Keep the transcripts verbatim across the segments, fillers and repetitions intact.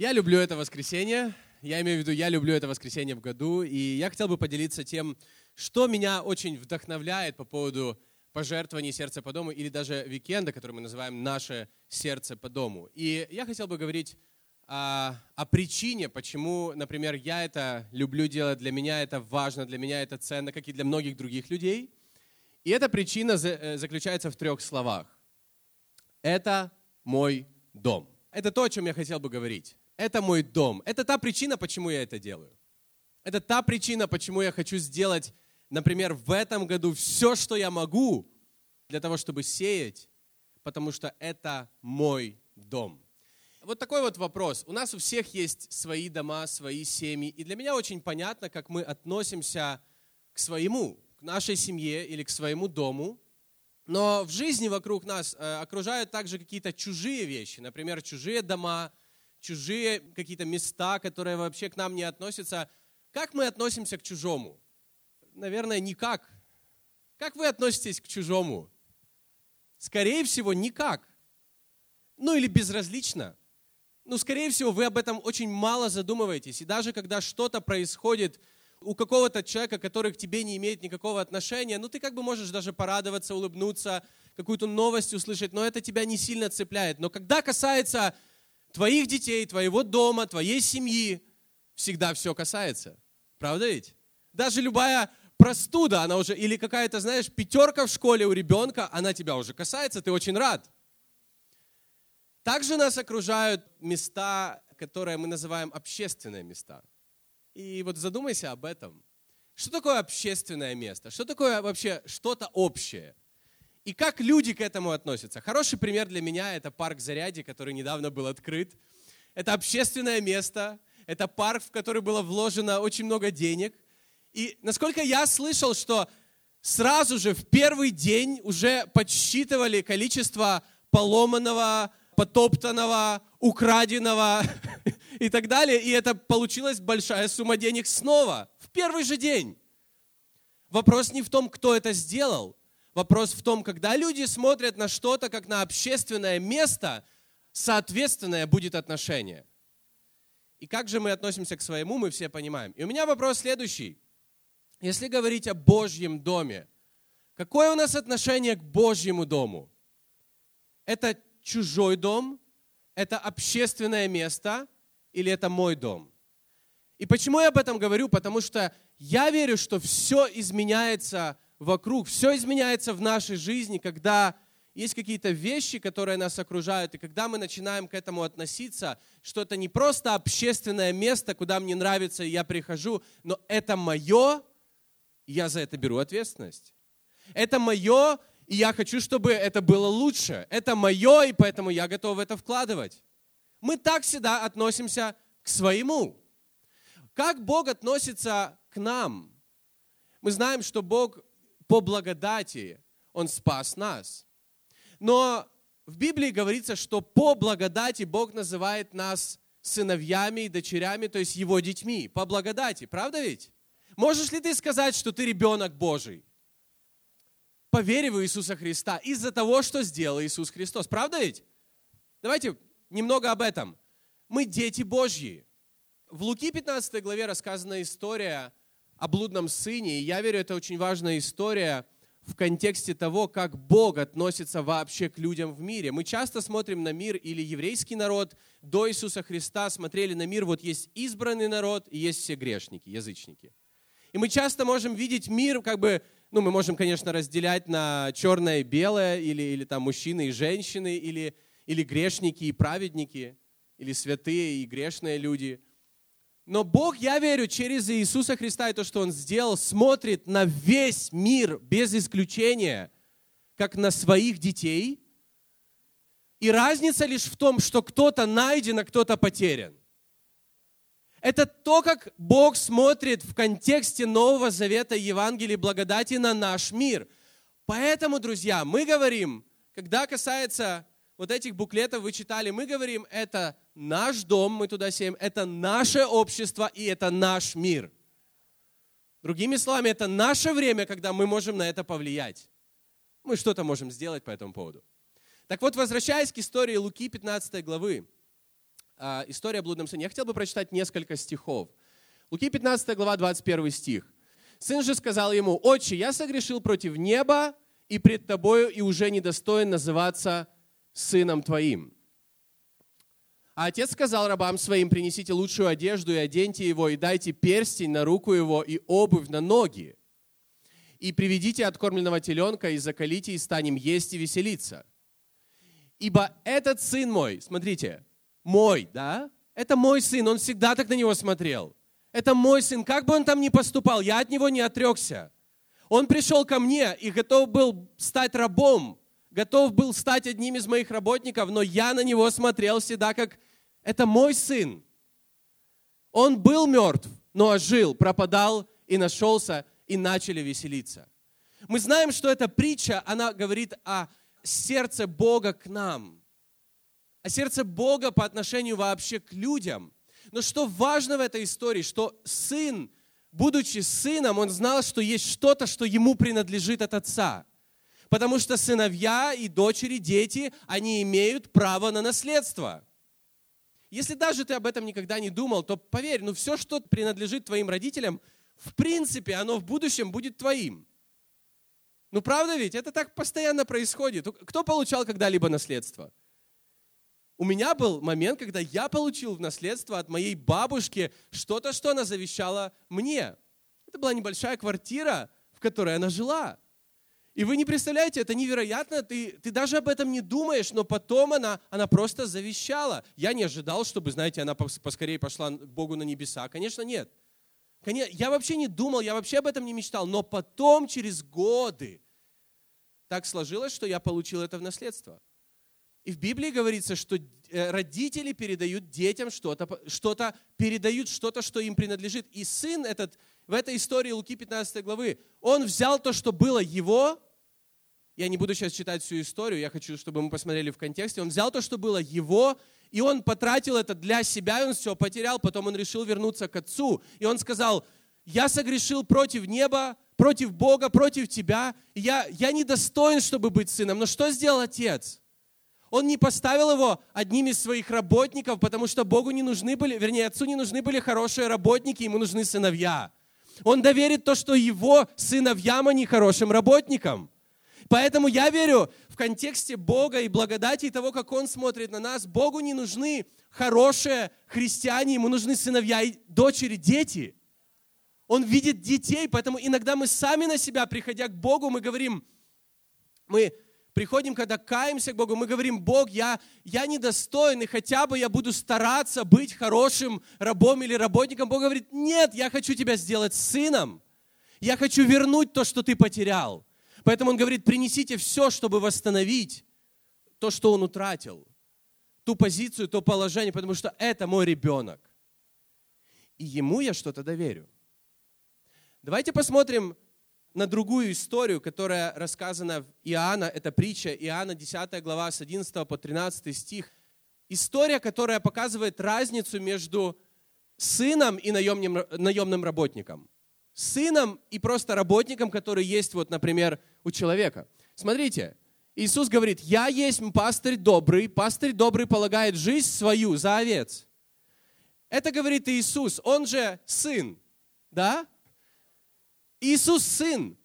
Я люблю это воскресенье. Я имею в виду, я люблю это воскресенье в году. И я хотел бы поделиться тем, что меня очень вдохновляет по поводу пожертвований сердца по дому или даже уикенда, который мы называем «Наше сердце по дому». И я хотел бы говорить о, о причине, почему, например, я это люблю делать, для меня это важно, для меня это ценно, как и для многих других людей. И эта причина заключается в трех словах. Это мой дом. Это то, о чем я хотел бы говорить. Это мой дом. Это та причина, почему я это делаю. Это та причина, почему я хочу сделать, например, в этом году все, что я могу, для того, чтобы сеять, потому что это мой дом. Вот такой вот вопрос. У нас у всех есть свои дома, свои семьи. И для меня очень понятно, как мы относимся к своему, к нашей семье или к своему дому. Но в жизни вокруг нас окружают также какие-то чужие вещи. Например, чужие дома, чужие какие-то места, которые вообще к нам не относятся. Как мы относимся к чужому? Наверное, никак. Как вы относитесь к чужому? Скорее всего, никак. Ну или безразлично. Ну, скорее всего, вы об этом очень мало задумываетесь. И даже когда что-то происходит у какого-то человека, который к тебе не имеет никакого отношения, ну ты как бы можешь даже порадоваться, улыбнуться, какую-то новость услышать, но это тебя не сильно цепляет. Но когда касается твоих детей, твоего дома, твоей семьи, всегда все касается. Правда ведь? Даже любая простуда, она уже, или какая-то, знаешь, пятерка в школе у ребенка, она тебя уже касается, ты очень рад. Также нас окружают места, которые мы называем общественные места. И вот задумайся об этом. Что такое общественное место? Что такое вообще что-то общее? И как люди к этому относятся? Хороший пример для меня – это парк Зарядье, который недавно был открыт. Это общественное место, это парк, в который было вложено очень много денег. И насколько я слышал, что сразу же в первый день уже подсчитывали количество поломанного, потоптанного, украденного и так далее. И это получилась большая сумма денег снова, в первый же день. Вопрос не в том, кто это сделал. Вопрос в том, когда люди смотрят на что-то, как на общественное место, соответственное будет отношение. И как же мы относимся к своему, мы все понимаем. И у меня вопрос следующий. Если говорить о Божьем доме, какое у нас отношение к Божьему дому? Это чужой дом? Это общественное место? Или это мой дом? И почему я об этом говорю? Потому что я верю, что все изменяется вокруг, все изменяется в нашей жизни, когда есть какие-то вещи, которые нас окружают, и когда мы начинаем к этому относиться, что это не просто общественное место, куда мне нравится, и я прихожу, но это мое, и я за это беру ответственность. Это мое, и я хочу, чтобы это было лучше. Это мое, и поэтому я готов в это вкладывать. Мы так всегда относимся к своему. Как Бог относится к нам? Мы знаем, что Бог по благодати, Он спас нас. Но в Библии говорится, что по благодати Бог называет нас сыновьями и дочерями, то есть Его детьми. По благодати, правда ведь? Можешь ли ты сказать, что ты ребенок Божий? По вере в Иисуса Христа, из-за того, что сделал Иисус Христос. Правда ведь? Давайте немного об этом. Мы дети Божьи. В Луки пятнадцатой главе рассказана история о блудном сыне. И я верю, это очень важная история в контексте того, как Бог относится вообще к людям в мире. Мы часто смотрим на мир, или еврейский народ до Иисуса Христа смотрели на мир. Вот есть избранный народ и есть все грешники, язычники. И мы часто можем видеть мир, как бы, ну, мы можем, конечно, разделять на черное и белое, или, или там мужчины и женщины, или... или грешники и праведники, или святые и грешные люди. Но Бог, я верю, через Иисуса Христа и то, что Он сделал, смотрит на весь мир, без исключения, как на своих детей. И разница лишь в том, что кто-то найден, а кто-то потерян. Это то, как Бог смотрит в контексте Нового Завета, Евангелия, благодати на наш мир. Поэтому, друзья, мы говорим, когда касается... Вот этих буклетов вы читали, мы говорим, это наш дом, мы туда сеем, это наше общество и это наш мир. Другими словами, это наше время, когда мы можем на это повлиять. Мы что-то можем сделать по этому поводу. Так вот, возвращаясь к истории Луки пятнадцатой главы, история о блудном сыне. Я хотел бы прочитать несколько стихов. Луки пятнадцатая глава, двадцать первый стих. «Сын же сказал ему: Отче, я согрешил против неба и пред тобою, и уже недостоин называться сыном твоим. А отец сказал рабам своим: принесите лучшую одежду и оденьте его, и дайте перстень на руку его и обувь на ноги. И приведите откормленного теленка, и заколите, и станем есть и веселиться. Ибо этот сын мой», смотрите, мой, да? Это мой сын, он всегда так на него смотрел. Это мой сын, как бы он там ни поступал, я от него не отрекся. Он пришел ко мне и готов был стать рабом, готов был стать одним из моих работников, но я на него смотрел всегда как... Это мой сын. Он был мертв, но ожил, пропадал и нашелся, и начали веселиться. Мы знаем, что эта притча, она говорит о сердце Бога к нам, о сердце Бога по отношению вообще к людям. Но что важно в этой истории, что сын, будучи сыном, он знал, что есть что-то, что ему принадлежит от отца. Потому что сыновья и дочери, дети, они имеют право на наследство. Если даже ты об этом никогда не думал, то поверь, ну все, что принадлежит твоим родителям, в принципе, оно в будущем будет твоим. Ну правда ведь? Это так постоянно происходит. Кто получал когда-либо наследство? У меня был момент, когда я получил в наследство от моей бабушки что-то, что она завещала мне. Это была небольшая квартира, в которой она жила. И вы не представляете, это невероятно, ты, ты даже об этом не думаешь, но потом она, она просто завещала. Я не ожидал, чтобы, знаете, она поскорее пошла к Богу на небеса. Конечно, нет. Я вообще не думал, я вообще об этом не мечтал. Но потом, через годы, так сложилось, что я получил это в наследство. И в Библии говорится, что родители передают детям что-то, что-то передают что-то, что им принадлежит. И сын этот, в этой истории Луки пятнадцатой главы, он взял то, что было его. Я не буду сейчас читать всю историю, я хочу, чтобы мы посмотрели в контексте. Он взял то, что было его, и он потратил это для себя, и он все потерял. Потом он решил вернуться к отцу. И он сказал: я согрешил против неба, против Бога, против тебя. Я, я не достоин, чтобы быть сыном. Но что сделал отец? Он не поставил его одним из своих работников, потому что Богу не нужны были, вернее, отцу не нужны были хорошие работники, ему нужны сыновья. Он доверит то, что его сыновьям, а не хорошим работникам. Поэтому я верю, в контексте Бога и благодати, и того, как Он смотрит на нас, Богу не нужны хорошие христиане, Ему нужны сыновья и дочери, дети. Он видит детей, поэтому иногда мы сами на себя, приходя к Богу, мы говорим, мы приходим, когда каемся к Богу, мы говорим: Бог, я, я недостоин, и хотя бы я буду стараться быть хорошим рабом или работником. Бог говорит: нет, я хочу тебя сделать сыном, я хочу вернуть то, что ты потерял. Поэтому он говорит: принесите все, чтобы восстановить то, что он утратил, ту позицию, то положение, потому что это мой ребенок. И ему я что-то доверю. Давайте посмотрим на другую историю, которая рассказана в Иоанна. Это притча Иоанна, десятая глава, с одиннадцатого по тринадцатый стих. История, которая показывает разницу между сыном и наемным, наемным работником. Сыном и просто работником, который есть, вот, например, у человека. Смотрите, Иисус говорит: «Я есть пастырь добрый, пастырь добрый полагает жизнь свою за овец». Это говорит Иисус, он же сын, да? Иисус сын,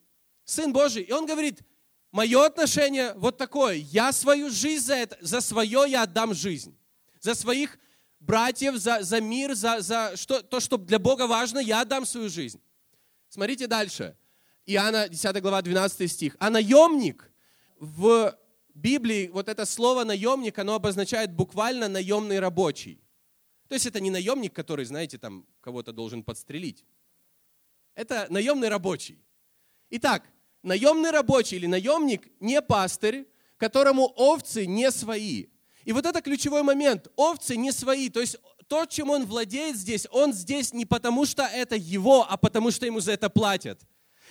сын Божий. И он говорит: «Мое отношение вот такое, я свою жизнь за это, за свое я отдам жизнь, за своих братьев, за, за мир, за, за что, то, что для Бога важно, я отдам свою жизнь». Смотрите дальше. Иоанна, десятая глава, двенадцатый стих. А наемник, в Библии вот это слово наемник, оно обозначает буквально наемный рабочий. То есть это не наемник, который, знаете, там кого-то должен подстрелить. Это наемный рабочий. Итак, наемный рабочий или наемник не пастырь, которому овцы не свои. И вот это ключевой момент. Овцы не свои, то есть то, чем он владеет здесь, он здесь не потому, что это его, а потому, что ему за это платят.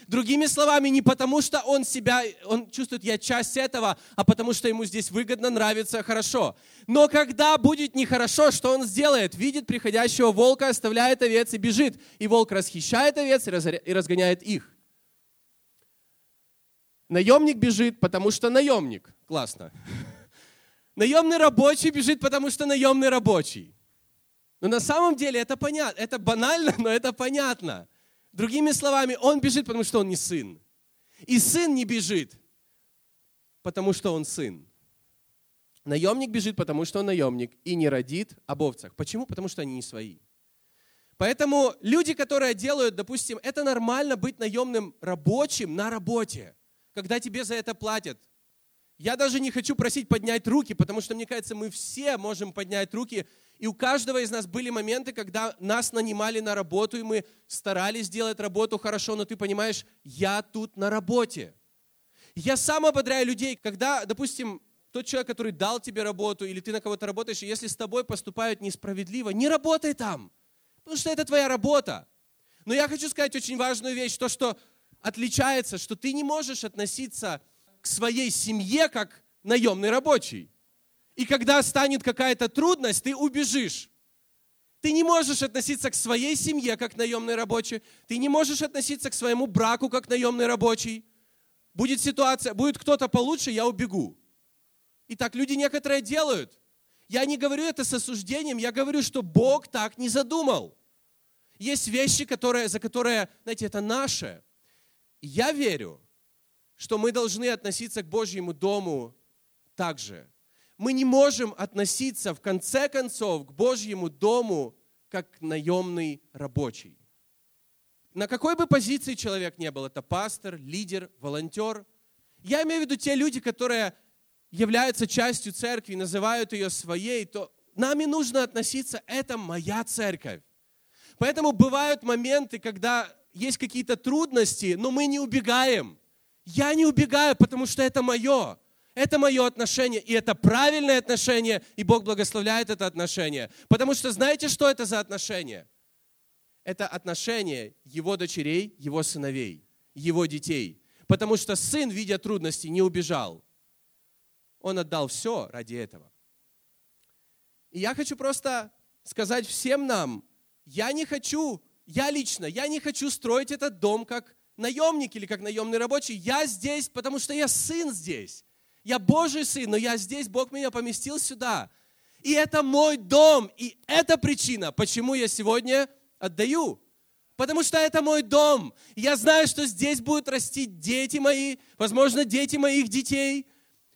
Другими словами, не потому, что он себя, он чувствует, я часть этого, а потому, что ему здесь выгодно, нравится, хорошо. Но когда будет нехорошо, что он сделает? Видит приходящего волка, оставляет овец и бежит. И волк расхищает овец и разгоняет их. Наемник бежит, потому что наемник. Классно. Наемный рабочий бежит, потому что наемный рабочий. Но на самом деле это понятно, это банально, но это понятно. Другими словами, он бежит, потому что он не сын. И сын не бежит, потому что он сын. Наемник бежит, потому что он наемник, и не родит об овцах. Почему? Потому что они не свои. Поэтому люди, которые делают, допустим, это нормально быть наемным рабочим на работе, когда тебе за это платят. Я даже не хочу просить поднять руки, потому что, мне кажется, мы все можем поднять руки. И у каждого из нас были моменты, когда нас нанимали на работу, и мы старались делать работу хорошо, но ты понимаешь, я тут на работе. Я сам ободряю людей, когда, допустим, тот человек, который дал тебе работу, или ты на кого-то работаешь, и если с тобой поступают несправедливо, не работай там, потому что это твоя работа. Но я хочу сказать очень важную вещь, то, что отличается, что ты не можешь относиться к своей семье как наемный рабочий. И когда станет какая-то трудность, ты убежишь. Ты не можешь относиться к своей семье как наемный рабочий. Ты не можешь относиться к своему браку как наемный рабочий. Будет ситуация, будет кто-то получше, я убегу. И так люди некоторые делают. Я не говорю это с осуждением, я говорю, что Бог так не задумал. Есть вещи, которые, за которые, знаете, это наше. Я верю, что мы должны относиться к Божьему дому так же. Мы не можем относиться, в конце концов, к Божьему дому, как наемный рабочий. На какой бы позиции человек ни был, это пастор, лидер, волонтер. Я имею в виду те люди, которые являются частью церкви, называют ее своей, то нам и нужно относиться, это моя церковь. Поэтому бывают моменты, когда есть какие-то трудности, но мы не убегаем. Я не убегаю, потому что это мое. Это мое отношение, и это правильное отношение, и Бог благословляет это отношение. Потому что знаете, что это за отношение? Это отношение его дочерей, его сыновей, его детей. Потому что сын, видя трудности, не убежал. Он отдал все ради этого. И я хочу просто сказать всем нам, я не хочу, я лично, я не хочу строить этот дом как наемник или как наемный рабочий. Я здесь, потому что я сын здесь. Я Божий сын, но я здесь, Бог меня поместил сюда. И это мой дом, и это причина, почему я сегодня отдаю. Потому что это мой дом. Я знаю, что здесь будут расти дети мои, возможно, дети моих детей,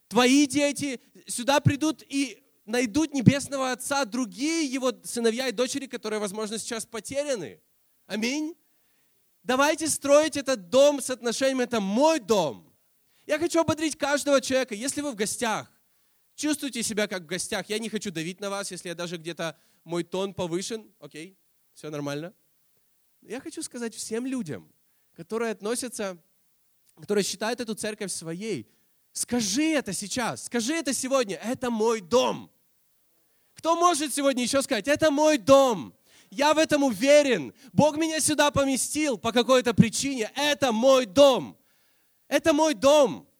твои дети. Сюда придут и найдут Небесного Отца другие его сыновья и дочери, которые, возможно, сейчас потеряны. Аминь. Давайте строить этот дом с отношением «это мой дом». Я хочу ободрить каждого человека, если вы в гостях, чувствуйте себя как в гостях. Я не хочу давить на вас, если я даже где-то мой тон повышен. Окей, все нормально. Я хочу сказать всем людям, которые относятся, которые считают эту церковь своей, скажи это сейчас, скажи это сегодня, это мой дом. Кто может сегодня еще сказать, это мой дом, я в этом уверен, Бог меня сюда поместил по какой-то причине, это мой дом. Это мой дом.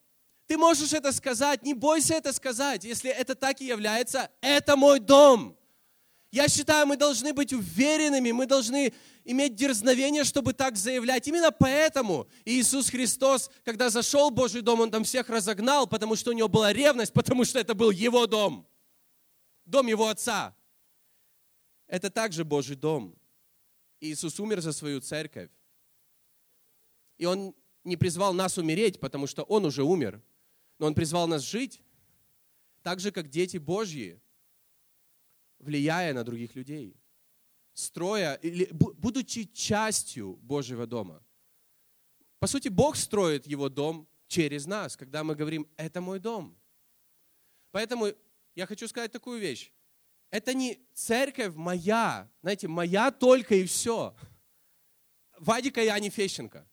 Ты можешь это сказать, не бойся это сказать, если это так и является. Это мой дом. Я считаю, мы должны быть уверенными, мы должны иметь дерзновение, чтобы так заявлять. Именно поэтому Иисус Христос, когда зашел в Божий дом, Он там всех разогнал, потому что у Него была ревность, потому что это был Его дом. Дом Его Отца. Это также Божий дом. Иисус умер за свою церковь. И Он не призвал нас умереть, потому что Он уже умер, но Он призвал нас жить, так же, как дети Божьи, влияя на других людей, строя, или, будучи частью Божьего дома. По сути, Бог строит Его дом через нас, когда мы говорим, это мой дом. Поэтому я хочу сказать такую вещь. Это не церковь моя, знаете, моя только и все. Вадика и Ани Фещенко.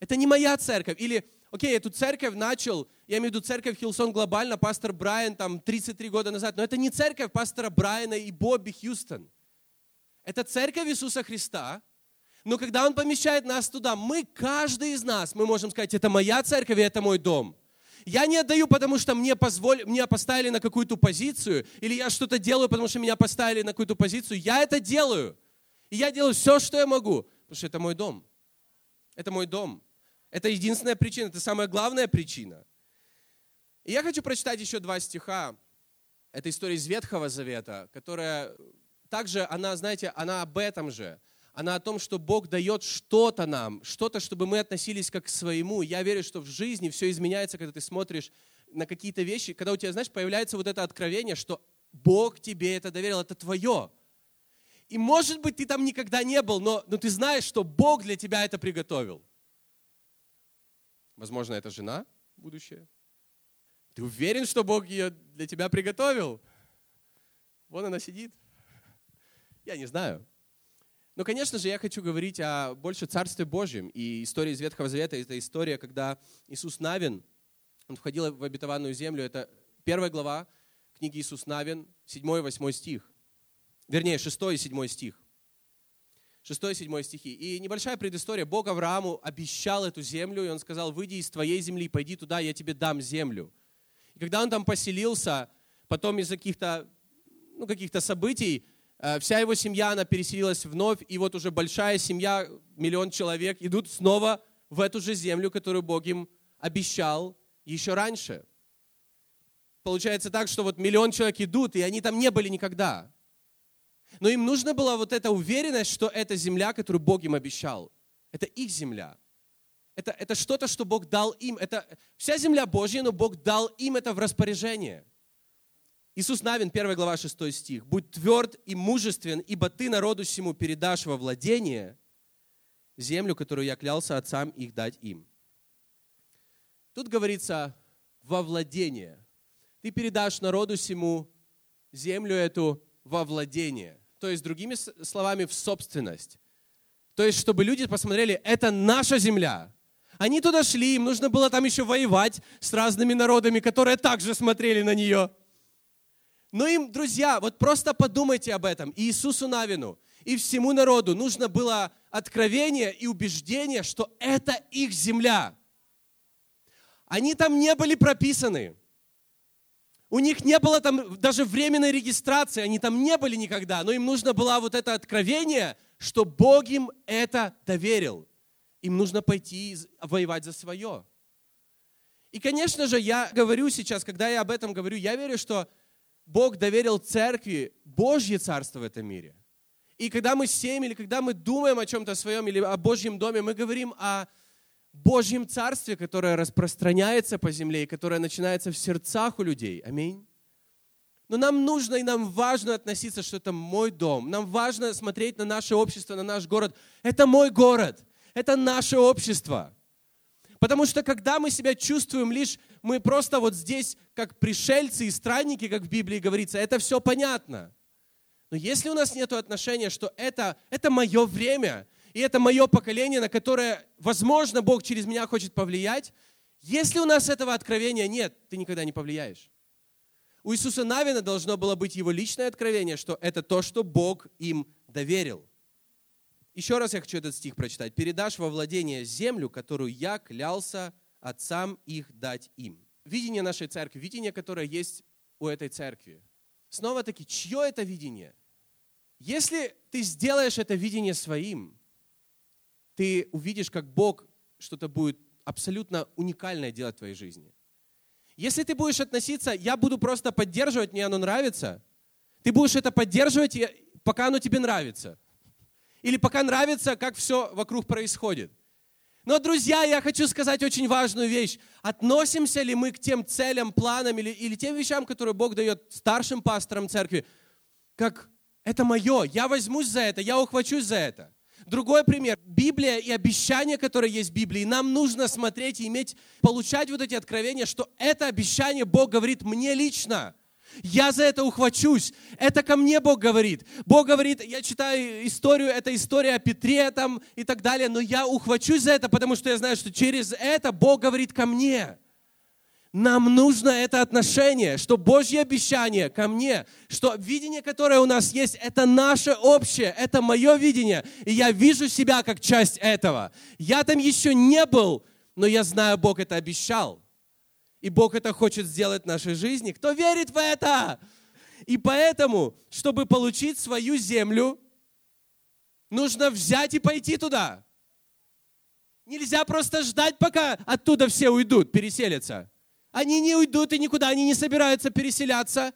Это не моя церковь. Или, окей, эту церковь начал, я имею в виду церковь Хилсон глобально, пастор Брайан там тридцать три года назад, но это не церковь пастора Брайана и Бобби Хьюстон. Это церковь Иисуса Христа, но когда Он помещает нас туда, мы, каждый из нас, мы можем сказать, это моя церковь и это мой дом. Я не отдаю, потому что мне, позволь, меня поставили на какую-то позицию, или я что-то делаю, потому что меня поставили на какую-то позицию. Я это делаю. И я делаю все, что я могу, потому что это мой дом. Это мой дом. Это единственная причина, это самая главная причина. И я хочу прочитать еще два стиха. Это история из Ветхого Завета, которая также она, знаете, она об этом же. Она о том, что Бог дает что-то нам, что-то, чтобы мы относились как к своему. Я верю, что в жизни все изменяется, когда ты смотришь на какие-то вещи, когда у тебя, знаешь, появляется вот это откровение, что Бог тебе это доверил, это твое. И, может быть, ты там никогда не был, но, но ты знаешь, что Бог для тебя это приготовил. Возможно, это жена будущая. Ты уверен, что Бог ее для тебя приготовил? Вон она сидит. Я не знаю. Но, конечно же, я хочу говорить о больше Царстве Божьем. И история из Ветхого Завета — это история, когда Иисус Навин, он входил в обетованную землю. Это первая глава книги Иисус Навин, седьмой и восьмой стих. Вернее, шестой и седьмой стих. шестой и седьмой стихи. И небольшая предыстория. Бог Аврааму обещал эту землю, и он сказал: выйди из твоей земли и пойди туда, я тебе дам землю. И когда он там поселился, потом из-за каких-то, ну, каких-то событий, вся его семья, она переселилась вновь, и вот уже большая семья, миллион человек, идут снова в эту же землю, которую Бог им обещал еще раньше. Получается так, что вот миллион человек идут, и они там не были никогда. Но им нужна была вот эта уверенность, что это земля, которую Бог им обещал. Это их земля. Это, это что-то, что Бог дал им. Это вся земля Божья, но Бог дал им это в распоряжение. Иисус Навин, первая глава, шестой стих. «Будь тверд и мужествен, ибо ты народу всему передашь во владение землю, которую я клялся отцам их дать им». Тут говорится «во владение». Ты передашь народу всему землю эту во владение. То есть, другими словами, в собственность. То есть, чтобы люди посмотрели, это наша земля. Они туда шли, им нужно было там еще воевать с разными народами, которые также смотрели на нее. Но им, друзья, вот просто подумайте об этом. И Иисусу Навину, и всему народу нужно было откровение и убеждение, что это их земля. Они там не были прописаны. У них не было там даже временной регистрации, они там не были никогда. Но им нужно было вот это откровение, что Бог им это доверил. Им нужно пойти воевать за свое. И, конечно же, я говорю сейчас, когда я об этом говорю, я верю, что Бог доверил церкви Божье царство в этом мире. И когда мы сеем, или когда мы думаем о чем-то своем, или о Божьем доме, мы говорим о Божьем царстве, которое распространяется по земле, и которое начинается в сердцах у людей. Аминь. Но нам нужно и нам важно относиться, что это мой дом. Нам важно смотреть на наше общество, на наш город. Это мой город. Это наше общество. Потому что когда мы себя чувствуем лишь, мы просто вот здесь, как пришельцы и странники, как в Библии говорится, это все понятно. Но если у нас нет отношения, что это, это мое время, и это мое поколение, на которое, возможно, Бог через меня хочет повлиять, если у нас этого откровения нет, ты никогда не повлияешь. У Иисуса Навина должно было быть его личное откровение, что это то, что Бог им доверил. Еще раз я хочу этот стих прочитать. «Передашь во владение землю, которую я клялся отцам их дать им». Видение нашей церкви, видение, которое есть у этой церкви. Снова-таки, чье это видение? Если ты сделаешь это видение своим, ты увидишь, как Бог что-то будет абсолютно уникальное делать в твоей жизни. Если ты будешь относиться, я буду просто поддерживать, мне оно нравится, ты будешь это поддерживать, пока оно тебе нравится. Или пока нравится, как все вокруг происходит. Но, друзья, я хочу сказать очень важную вещь. Относимся ли мы к тем целям, планам или, или тем вещам, которые Бог дает старшим пасторам церкви, как «это мое, я возьмусь за это, я ухвачусь за это». Другой пример. Библия и обещания, которые есть в Библии. Нам нужно смотреть и иметь, получать вот эти откровения, что это обещание Бог говорит мне лично. Я за это ухвачусь. Это ко мне Бог говорит. Бог говорит, я читаю историю, это история о Петре там и так далее, но я ухвачусь за это, потому что я знаю, что через это Бог говорит ко мне. Нам нужно это отношение, что Божье обещание ко мне, что видение, которое у нас есть, это наше общее, это мое видение, и я вижу себя как часть этого. Я там еще не был, но я знаю, Бог это обещал. И Бог это хочет сделать в нашей жизни. Кто верит в это? И поэтому, чтобы получить свою землю, нужно взять и пойти туда. Нельзя просто ждать, пока оттуда все уйдут, переселятся. Они не уйдут и никуда, они не собираются переселяться.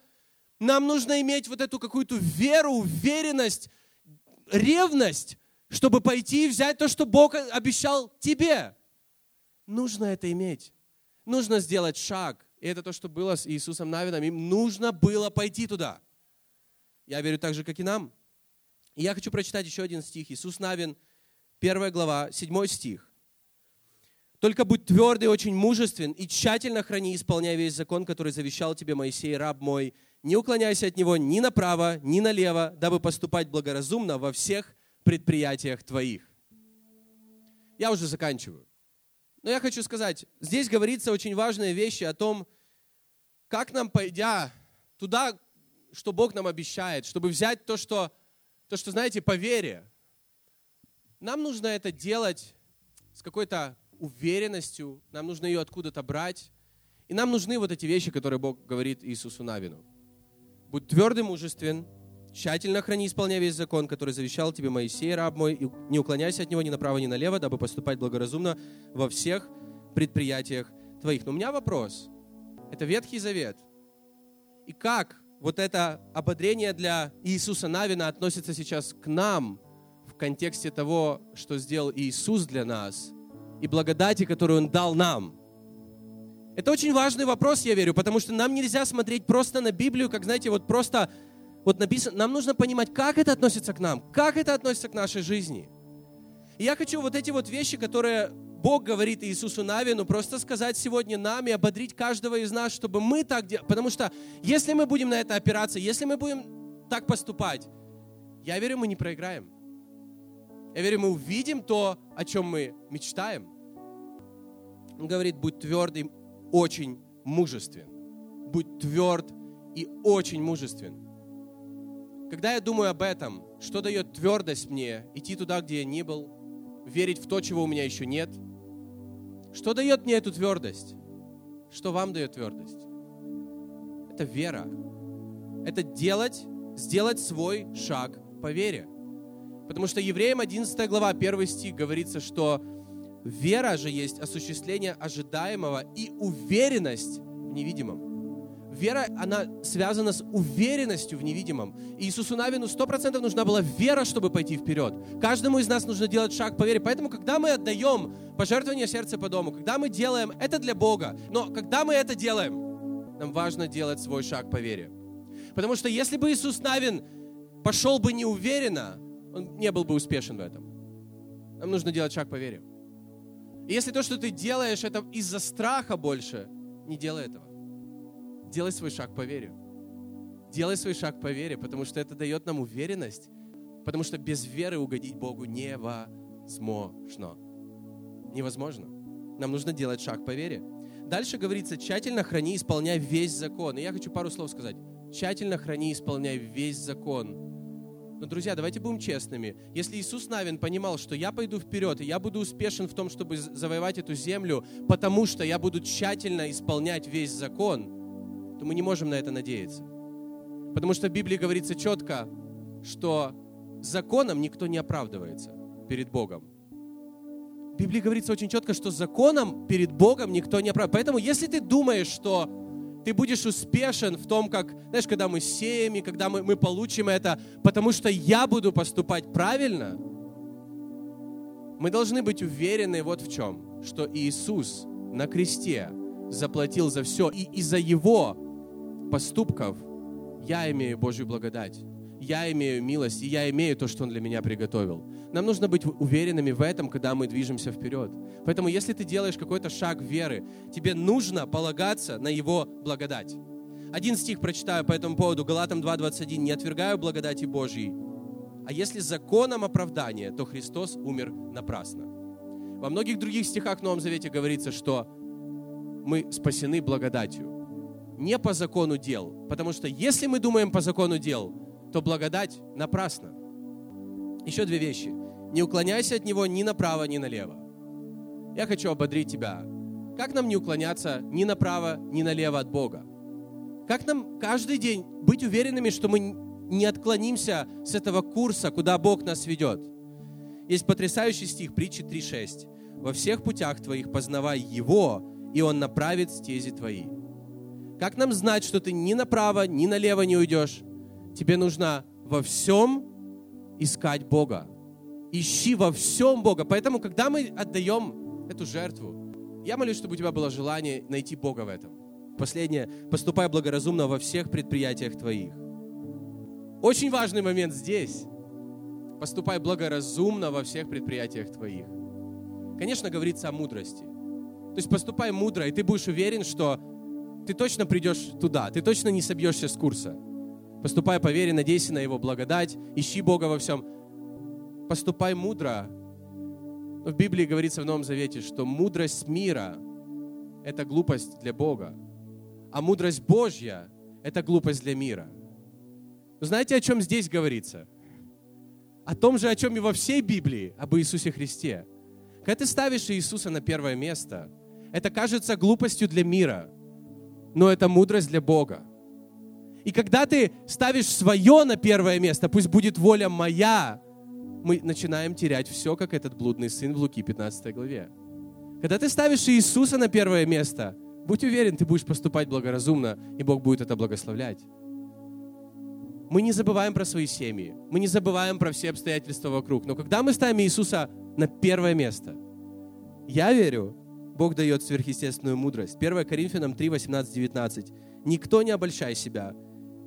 Нам нужно иметь вот эту какую-то веру, уверенность, ревность, чтобы пойти и взять то, что Бог обещал тебе. Нужно это иметь. Нужно сделать шаг. И это то, что было с Иисусом Навином. Им нужно было пойти туда. Я верю так же, как и нам. И я хочу прочитать еще один стих. Иисус Навин, первая глава, седьмой стих. «Только будь тверд и очень мужествен, и тщательно храни, исполняя весь закон, который завещал тебе Моисей, раб мой. Не уклоняйся от него ни направо, ни налево, дабы поступать благоразумно во всех предприятиях твоих». Я уже заканчиваю. Но я хочу сказать, здесь говорится очень важные вещи о том, как нам, пойдя туда, что Бог нам обещает, чтобы взять то, что, то, что знаете, по вере. Нам нужно это делать с какой-то уверенностью, нам нужно ее откуда-то брать. И нам нужны вот эти вещи, которые Бог говорит Иисусу Навину. «Будь тверд и мужествен, тщательно храни, исполняя весь закон, который завещал тебе Моисей, раб мой, и не уклоняйся от него ни направо, ни налево, дабы поступать благоразумно во всех предприятиях твоих». Но у меня вопрос. Это Ветхий Завет. И как вот это ободрение для Иисуса Навина относится сейчас к нам в контексте того, что сделал Иисус для нас и благодати, которую Он дал нам? Это очень важный вопрос, я верю, потому что нам нельзя смотреть просто на Библию, как, знаете, вот просто вот написано. Нам нужно понимать, как это относится к нам, как это относится к нашей жизни. И я хочу вот эти вот вещи, которые Бог говорит Иисусу Навину, просто сказать сегодня нам и ободрить каждого из нас, чтобы мы так делали. Потому что если мы будем на это опираться, если мы будем так поступать, я верю, мы не проиграем. Я верю, мы увидим то, о чем мы мечтаем. Он говорит, будь твердым, очень мужествен. Будь тверд и очень мужествен. Когда я думаю об этом, что дает твердость мне идти туда, где я не был, верить в то, чего у меня еще нет? Что дает мне эту твердость? Что вам дает твердость? Это вера. Это делать, сделать свой шаг по вере. Потому что Евреям одиннадцатая глава, первый стих говорится, что вера же есть осуществление ожидаемого и уверенность в невидимом. Вера, она связана с уверенностью в невидимом. Иисусу Навину сто процентов нужна была вера, чтобы пойти вперед. Каждому из нас нужно делать шаг по вере. Поэтому, когда мы отдаем пожертвование сердца по дому, когда мы делаем это для Бога, но когда мы это делаем, нам важно делать свой шаг по вере. Потому что если бы Иисус Навин пошел бы неуверенно, он не был бы успешен в этом. Нам нужно делать шаг по вере. Если то, что ты делаешь, это из-за страха больше, не делай этого. Делай свой шаг по вере. Делай свой шаг по вере, потому что это дает нам уверенность, потому что без веры угодить Богу невозможно. Невозможно. Нам нужно делать шаг по вере. Дальше говорится, тщательно храни, исполняй весь закон. И я хочу пару слов сказать. Тщательно храни, исполняй весь закон. Но, друзья, давайте будем честными. Если Иисус Навин понимал, что я пойду вперед, и я буду успешен в том, чтобы завоевать эту землю, потому что я буду тщательно исполнять весь закон, то мы не можем на это надеяться. Потому что в Библии говорится четко, что законом никто не оправдывается перед Богом. В Библии говорится очень четко, что законом перед Богом никто не оправдывается. Поэтому, если ты думаешь, что ты будешь успешен в том, как, знаешь, когда мы сеем, и когда мы, мы получим это, потому что я буду поступать правильно. Мы должны быть уверены вот в чем, что Иисус на кресте заплатил за все, и из-за Его поступков я имею Божью благодать, я имею милость, и я имею то, что Он для меня приготовил. Нам нужно быть уверенными в этом, когда мы движемся вперед. Поэтому, если ты делаешь какой-то шаг веры, тебе нужно полагаться на Его благодать. Один стих прочитаю по этому поводу, Галатам два двадцать один. «Не отвергаю благодати Божьей, а если законом оправдание, то Христос умер напрасно». Во многих других стихах в Новом Завете говорится, что мы спасены благодатью, не по закону дел. Потому что если мы думаем по закону дел, то благодать напрасна. Еще две вещи. Не уклоняйся от него ни направо, ни налево. Я хочу ободрить тебя. Как нам не уклоняться ни направо, ни налево от Бога? Как нам каждый день быть уверенными, что мы не отклонимся с этого курса, куда Бог нас ведет? Есть потрясающий стих, Притчи три шесть. «Во всех путях твоих познавай Его, и Он направит стези твои». Как нам знать, что ты ни направо, ни налево не уйдешь? Тебе нужно во всем искать Бога. Ищи во всем Бога. Поэтому, когда мы отдаем эту жертву, я молюсь, чтобы у тебя было желание найти Бога в этом. Последнее. Поступай благоразумно во всех предприятиях твоих. Очень важный момент здесь. Поступай благоразумно во всех предприятиях твоих. Конечно, говорится о мудрости. То есть поступай мудро, и ты будешь уверен, что ты точно придешь туда, ты точно не собьешься с курса. Поступай по вере, надейся на Его благодать, ищи Бога во всем. Поступай мудро. В Библии говорится в Новом Завете, что мудрость мира – это глупость для Бога, а мудрость Божья – это глупость для мира. Но знаете, о чем здесь говорится? О том же, о чем и во всей Библии, об Иисусе Христе. Когда ты ставишь Иисуса на первое место, это кажется глупостью для мира, но это мудрость для Бога. И когда ты ставишь свое на первое место, пусть будет воля моя, мы начинаем терять все, как этот блудный сын в Луки пятнадцатой главе. Когда ты ставишь Иисуса на первое место, будь уверен, ты будешь поступать благоразумно, и Бог будет это благословлять. Мы не забываем про свои семьи, мы не забываем про все обстоятельства вокруг, но когда мы ставим Иисуса на первое место, я верю, Бог дает сверхъестественную мудрость. первое Коринфянам три, восемнадцать, девятнадцать. «Никто не обольщай себя.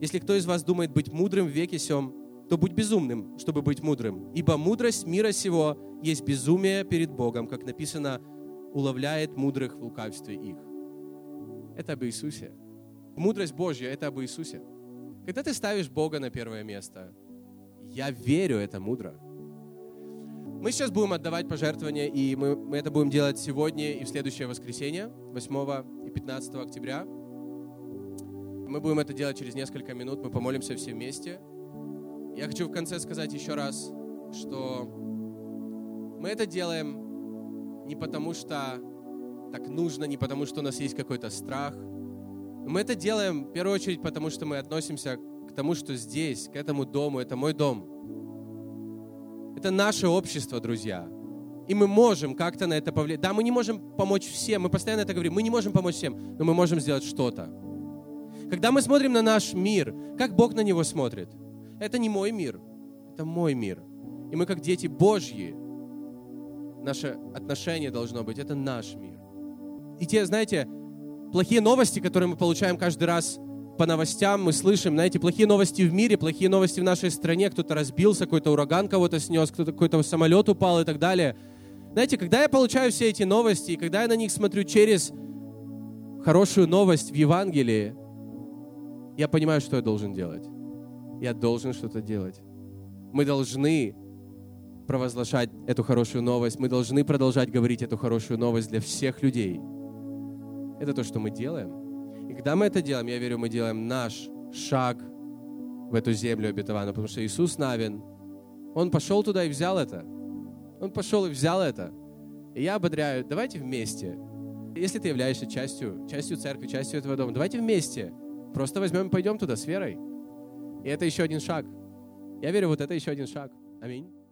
Если кто из вас думает быть мудрым в веке сем, то будь безумным, чтобы быть мудрым. Ибо мудрость мира сего есть безумие перед Богом, как написано, уловляет мудрых в лукавстве их». Это об Иисусе. Мудрость Божья – это об Иисусе. Когда ты ставишь Бога на первое место, я верю, это мудро. Мы сейчас будем отдавать пожертвования, и мы, мы это будем делать сегодня и в следующее воскресенье, восьмого и пятнадцатого октября. Мы будем это делать через несколько минут, мы помолимся все вместе. Я хочу в конце сказать еще раз, что мы это делаем не потому, что так нужно, не потому, что у нас есть какой-то страх. Мы это делаем в первую очередь потому, что мы относимся к тому, что здесь, к этому дому, это мой дом. Это наше общество, друзья. И мы можем как-то на это повлиять. Да, мы не можем помочь всем. Мы постоянно это говорим. Мы не можем помочь всем, но мы можем сделать что-то. Когда мы смотрим на наш мир, как Бог на него смотрит? Это не мой мир. Это мой мир. И мы, как дети Божьи, наше отношение должно быть. Это наш мир. И те, знаете, плохие новости, которые мы получаем каждый раз по новостям, мы слышим, знаете, плохие новости в мире, плохие новости в нашей стране, кто-то разбился, какой-то ураган кого-то снес, кто-то какой-то самолет упал и так далее. Знаете, когда я получаю все эти новости, и когда я на них смотрю через хорошую новость в Евангелии, я понимаю, что я должен делать. Я должен что-то делать. Мы должны провозглашать эту хорошую новость, мы должны продолжать говорить эту хорошую новость для всех людей. Это то, что мы делаем. И когда мы это делаем, я верю, мы делаем наш шаг в эту землю обетованную, потому что Иисус Навин, Он пошел туда и взял это. Он пошел и взял это. И я ободряю, давайте вместе, если ты являешься частью, частью церкви, частью этого дома, давайте вместе просто возьмем и пойдем туда с верой. И это еще один шаг. Я верю, вот это еще один шаг. Аминь.